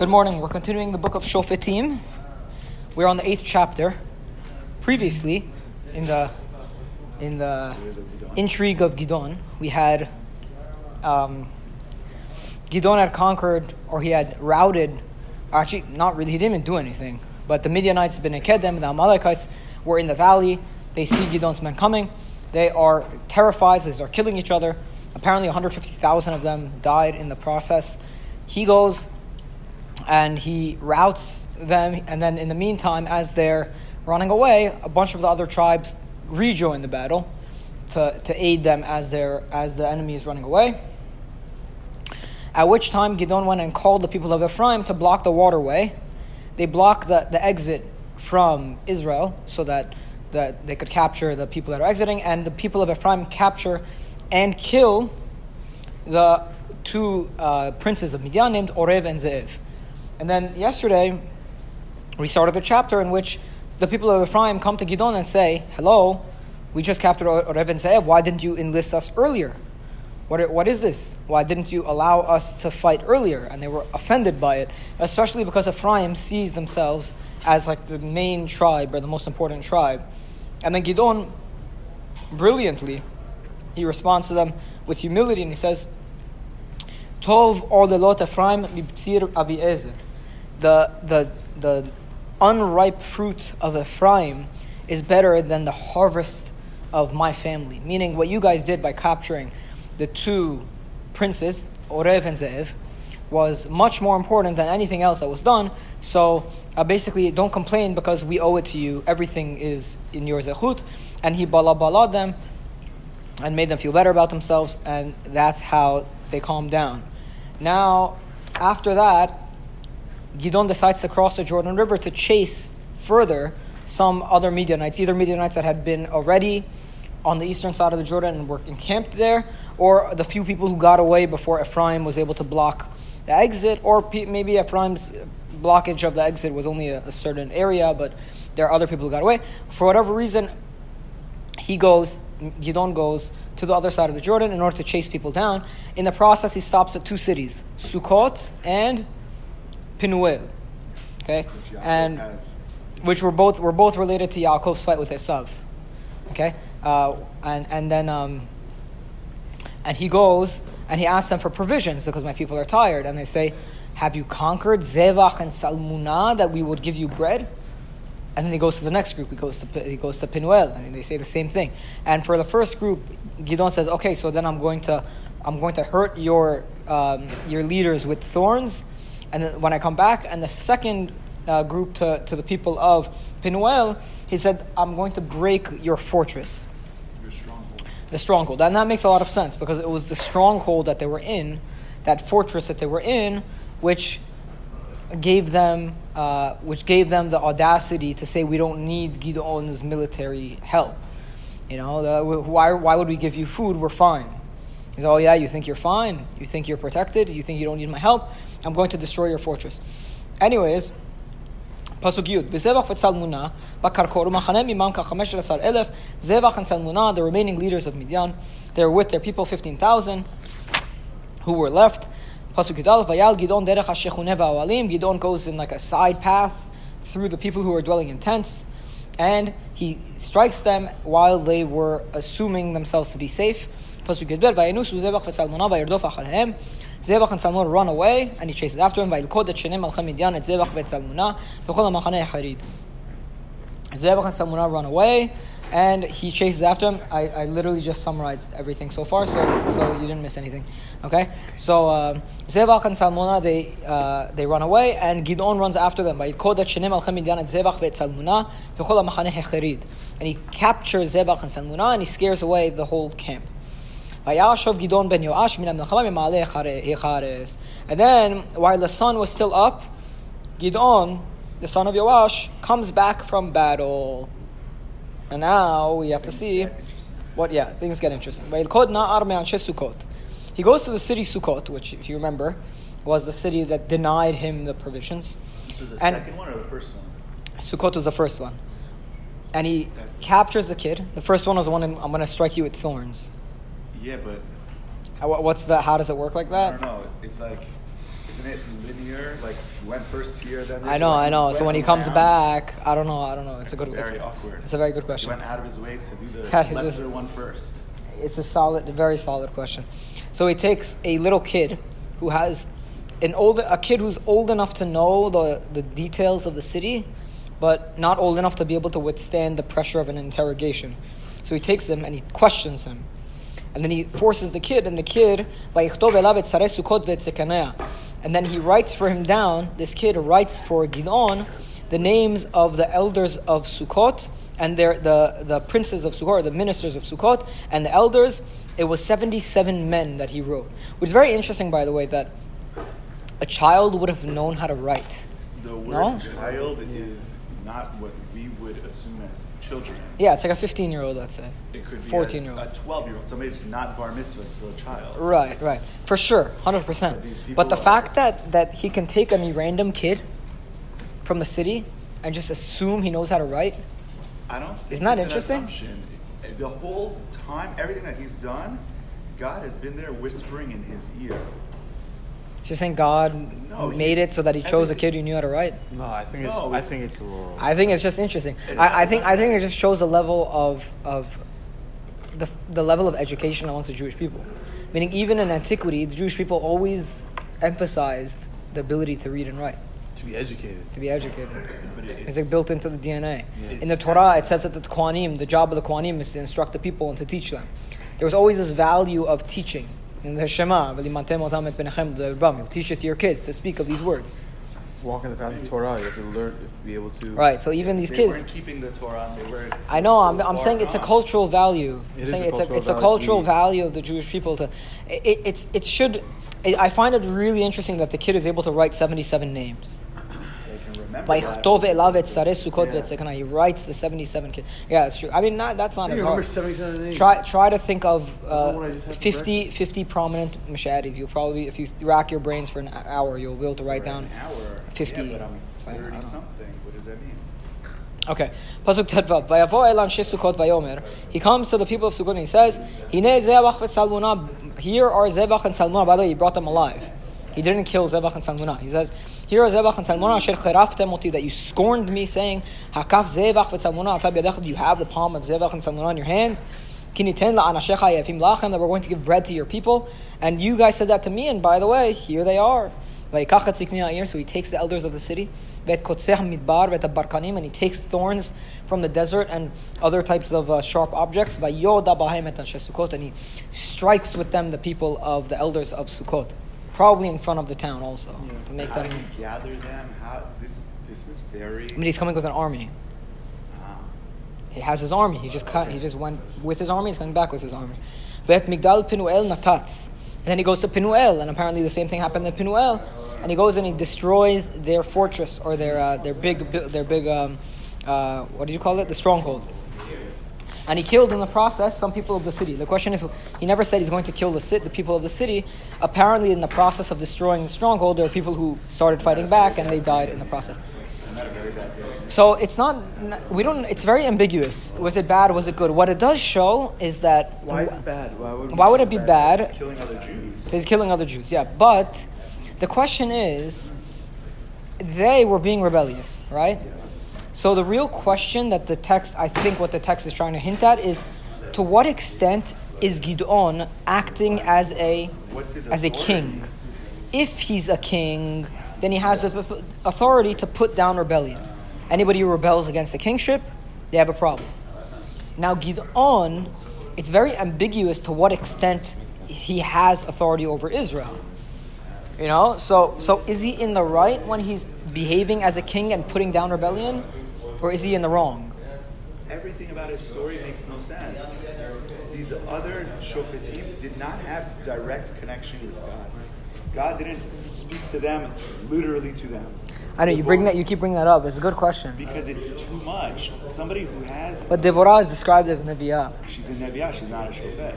Good morning. We're continuing the book of Shofetim. We're on the 8th chapter. Previously, in the intrigue of Gideon, we had Gideon had conquered, or he had routed. Actually, not really. He didn't even do anything. But the Midianites, B'nai Kedem, the Amalekites were in the valley. They see Gideon's men coming. They are terrified. So they start killing each other. Apparently, 150,000 of them died in the process. He goes and he routs them, and then in the meantime, as they're running away, a bunch of the other tribes rejoin the battle to aid them as the enemy is running away. At which time Gideon went and called the people of Ephraim to block the waterway. They blocked the exit from Israel so that they could capture the people that are exiting, and the people of Ephraim capture and kill the two princes of Midian named Orev and Ze'ev. And then yesterday, we started the chapter in which the people of Ephraim come to Gideon and say, "Hello, we just captured Orev and Ze'ev. Why didn't you enlist us earlier? What is this? Why didn't you allow us to fight earlier?" And they were offended by it, especially because Ephraim sees themselves as like the main tribe or the most important tribe. And then Gideon, brilliantly, he responds to them with humility and he says, "Tov orde lot Ephraim bipsir aviezeh." The unripe fruit of Ephraim is better than the harvest of my family. Meaning, what you guys did by capturing the two princes, Orev and Ze'ev, was much more important than anything else that was done. So basically, don't complain because we owe it to you. Everything is in your Zechut. And he bala them and made them feel better about themselves. And that's how they calmed down. Now, after that, Gideon decides to cross the Jordan River to chase further some other Midianites, either Midianites that had been already on the eastern side of the Jordan and were encamped there, or the few people who got away before Ephraim was able to block the exit, or maybe Ephraim's blockage of the exit was only a certain area, but there are other people who got away. For whatever reason, Gideon goes to the other side of the Jordan in order to chase people down. In the process, he stops at two cities, Sukkot and Penuel, okay, which were both related to Yaakov's fight with Esav, okay, and then he goes and he asks them for provisions because my people are tired, and they say, "Have you conquered Zevach and Zalmunna that we would give you bread?" And then he goes to the next group. He goes to Penuel, and they say the same thing. And for the first group, Gideon says, "Okay, so then I'm going to hurt your leaders with thorns." And then when I come back, and the second group to the people of Penuel, he said, "I'm going to break your fortress, your stronghold." The stronghold. And that makes a lot of sense because it was the stronghold that they were in, that fortress that they were in, which gave them the audacity to say, "We don't need Gideon's military help. You know, why would we give you food? We're fine." He's, "Oh yeah, you think you're fine? You think you're protected? You think you don't need my help? I'm going to destroy your fortress." Anyways, Pasuk Yud. B'Zevach v'Tzalmunna, b'Karkoru Machane Mimam Ka'chamesh Rasar Elef, Zevach and Zalmunna, the remaining leaders of Midian, they were with their people, 15,000, who were left. Pasuk Yudal, Vayal, Gideon, Derecha Sheikhuneva Awalim. Gideon goes in like a side path through the people who are dwelling in tents, and he strikes them while they were assuming themselves to be safe. Pasuk Yudbel, Vayanusu Zevach v'Tzalmunna, Vayardof Acharhem. Zevach and Zalmunna run away, and he chases after him. Ilko Chinim al Khidjan, Zevach v'Tzalmunna, Zihola Machane Hakharid. Zevach and Zalmunna run away, and he chases after him. I literally just summarized everything so far, so you didn't miss anything. Okay, so Zevach and Zalmunna they run away, and Gideon runs after them. And he captures Zevach and Zalmunna, and he scares away the whole camp. And then, while the sun was still up, Gideon, the son of Yoash, comes back from battle. And now we have to see things get interesting. He goes to the city Sukkot, which, if you remember, was the city that denied him the provisions. This was the second one or the first one? Sukkot was the first one. And he captures the kid. The first one was the one, "I'm going to strike you with thorns." Yeah, but how does it work like that? I don't know. It's like, it's Isn't it linear? Like you went first here, then. I know. So when he comes back, I don't know. It's a good. Very awkward. It's a very good question. He went out of his way to do the lesser one first. It's a solid, very solid question. So he takes a little kid who has a kid who's old enough to know the details of the city, but not old enough to be able to withstand the pressure of an interrogation. So he takes him and he questions him. And then he forces the kid, and the kid, and then he writes for him down, this kid writes for Gideon, the names of the elders of Sukkot, and the princes of Sukkot, the ministers of Sukkot, and the elders. It was 77 men that he wrote. Which is very interesting, by the way, that a child would have known how to write. The word child is not what we would assume as children. Yeah, it's like a 15-year-old, let's say. It could be 14-year-old. A 12-year-old. Somebody who's not bar mitzvah is still a child. Right. For sure, 100%. But the fact that he can take any random kid from the city and just assume he knows how to write, I don't think isn't that interesting? An assumption. The whole time, everything that he's done, God has been there whispering in his ear. Just saying God made it so that he chose a kid who knew how to write. I think it's just interesting. I think it just shows the level of the level of education amongst the Jewish people. Meaning, even in antiquity, the Jewish people always emphasized the ability to read and write. To be educated. But it's like built into the DNA. Yeah, in the Torah, it says that the job of the Kohanim is to instruct the people and to teach them. There was always this value of teaching. In the Shema, you'll teach it to your kids to speak of these words. Walk in the path of Torah, you have to learn, you have to be able to. Right, so even these kids. They weren't keeping the Torah. They were. I know. I'm saying it's a cultural value. It's a cultural value of the Jewish people to. I find it really interesting that the kid is able to write 77 names. He writes the 77 kids. Yeah, it's true. I mean, that's not as hard. 77 names. Try to think of 50 prominent Mashadis. You'll probably, if you rack your brains for an hour, you'll be able to write down 50. Yeah, but I'm 30 something. What does that mean? Okay. Pasuk Tedvav. Vayavo el anshe Sukkot vayomer. He comes to the people of Sukkot and he says, Hinei Zevach v'Zalmunna. Here are Zevach and Zalmunna. By the way, he brought them alive. He didn't kill Zevach and Zalmunna. He says, here are Zevach and Zalmunna asher cheraftem oti, that you scorned me, saying, Hakaf Zevach v'Zalmunna atab yadach, you have the palm of Zevach and Zalmunna in your hands. Kiniten la'anashecha yafim lachem, that we're going to give bread to your people. And you guys said that to me, and by the way, here they are. So he takes the elders of the city, and he takes thorns from the desert and other types of sharp objects, and he strikes with them the people of the elders of Sukkot, probably in front of the town also, to make them gather them. This is very. I mean, he's coming with an army. He has his army. He just went with his army. He's coming back with his army. And then he goes to Penuel, and apparently the same thing happened in Penuel. And he goes and he destroys their fortress or their big what do you call it? The stronghold. And he killed in the process some people of the city. The question is, he never said he's going to kill the people of the city. Apparently, in the process of destroying the stronghold, there are people who started fighting back and they died in the process. So it's not. We don't. It's very ambiguous. Was it bad? Was it good? What it does show is that. Why is it bad? Why would it be bad? He's killing other Jews. Yeah, but the question is, they were being rebellious, right? Yeah. So the real question that the text, I think, what the text is trying to hint at is, to what extent is Gideon acting as a king? If he's a king, then he has the authority to put down rebellion. Anybody who rebels against the kingship, they have a problem. Now Gideon, it's very ambiguous to what extent he has authority over Israel. You know, so is he in the right when he's behaving as a king and putting down rebellion? Or is he in the wrong? Everything about his story makes no sense. These other Shofetim did not have direct connection with God. God didn't speak to them, literally to them. I know, you keep bringing that up. It's a good question. Because it's too much. Somebody who has... But Devorah is described as Neviah. She's a Neviah. She's not a Shofet.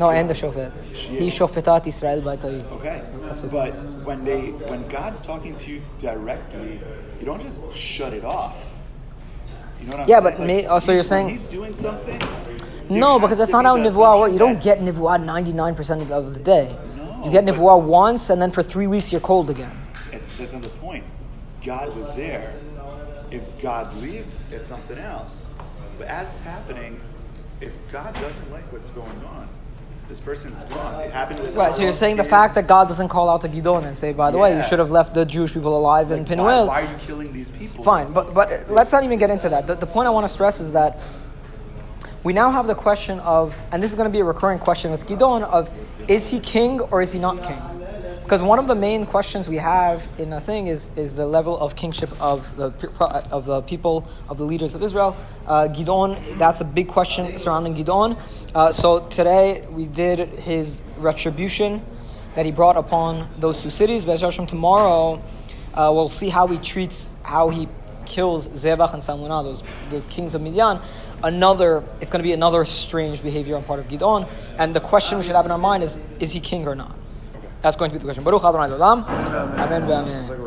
No, and a Shofet. He's Shofetat Israel by Ta'i. Okay. But when God's talking to you directly, you don't just shut it off. You know what I'm saying? Yeah, but you're saying... He's doing something... No, because that's not how Nevuah works. You don't get Nevuah 99% of the day. No. No, you get Nivua once, and then for 3 weeks you're cold again. That's not the point. God was there. If God leaves, it's something else. But as it's happening, if God doesn't like what's going on, this person's gone. It happened with right, so you're saying the fact that God doesn't call out to Gideon and say, by the way, you should have left the Jewish people alive in Penuel. Why are you killing these people? Fine, but let's not even get into that. The point I want to stress is that we now have the question of, and this is going to be a recurring question with Gideon, of is he king or is he not king? Because one of the main questions we have in a thing is the level of kingship of the people, of the leaders of Israel. Gideon, that's a big question surrounding Gideon. So today we did his retribution that he brought upon those two cities. Be'ez Hashem, tomorrow we'll see how he treats, how he kills Zevach and Zalmunna, those kings of Midian. It's going to be another strange behavior on part of Gideon. And the question we should have in our mind is he king or not? That's going to be the question. Baruch adron al-olam. Amen.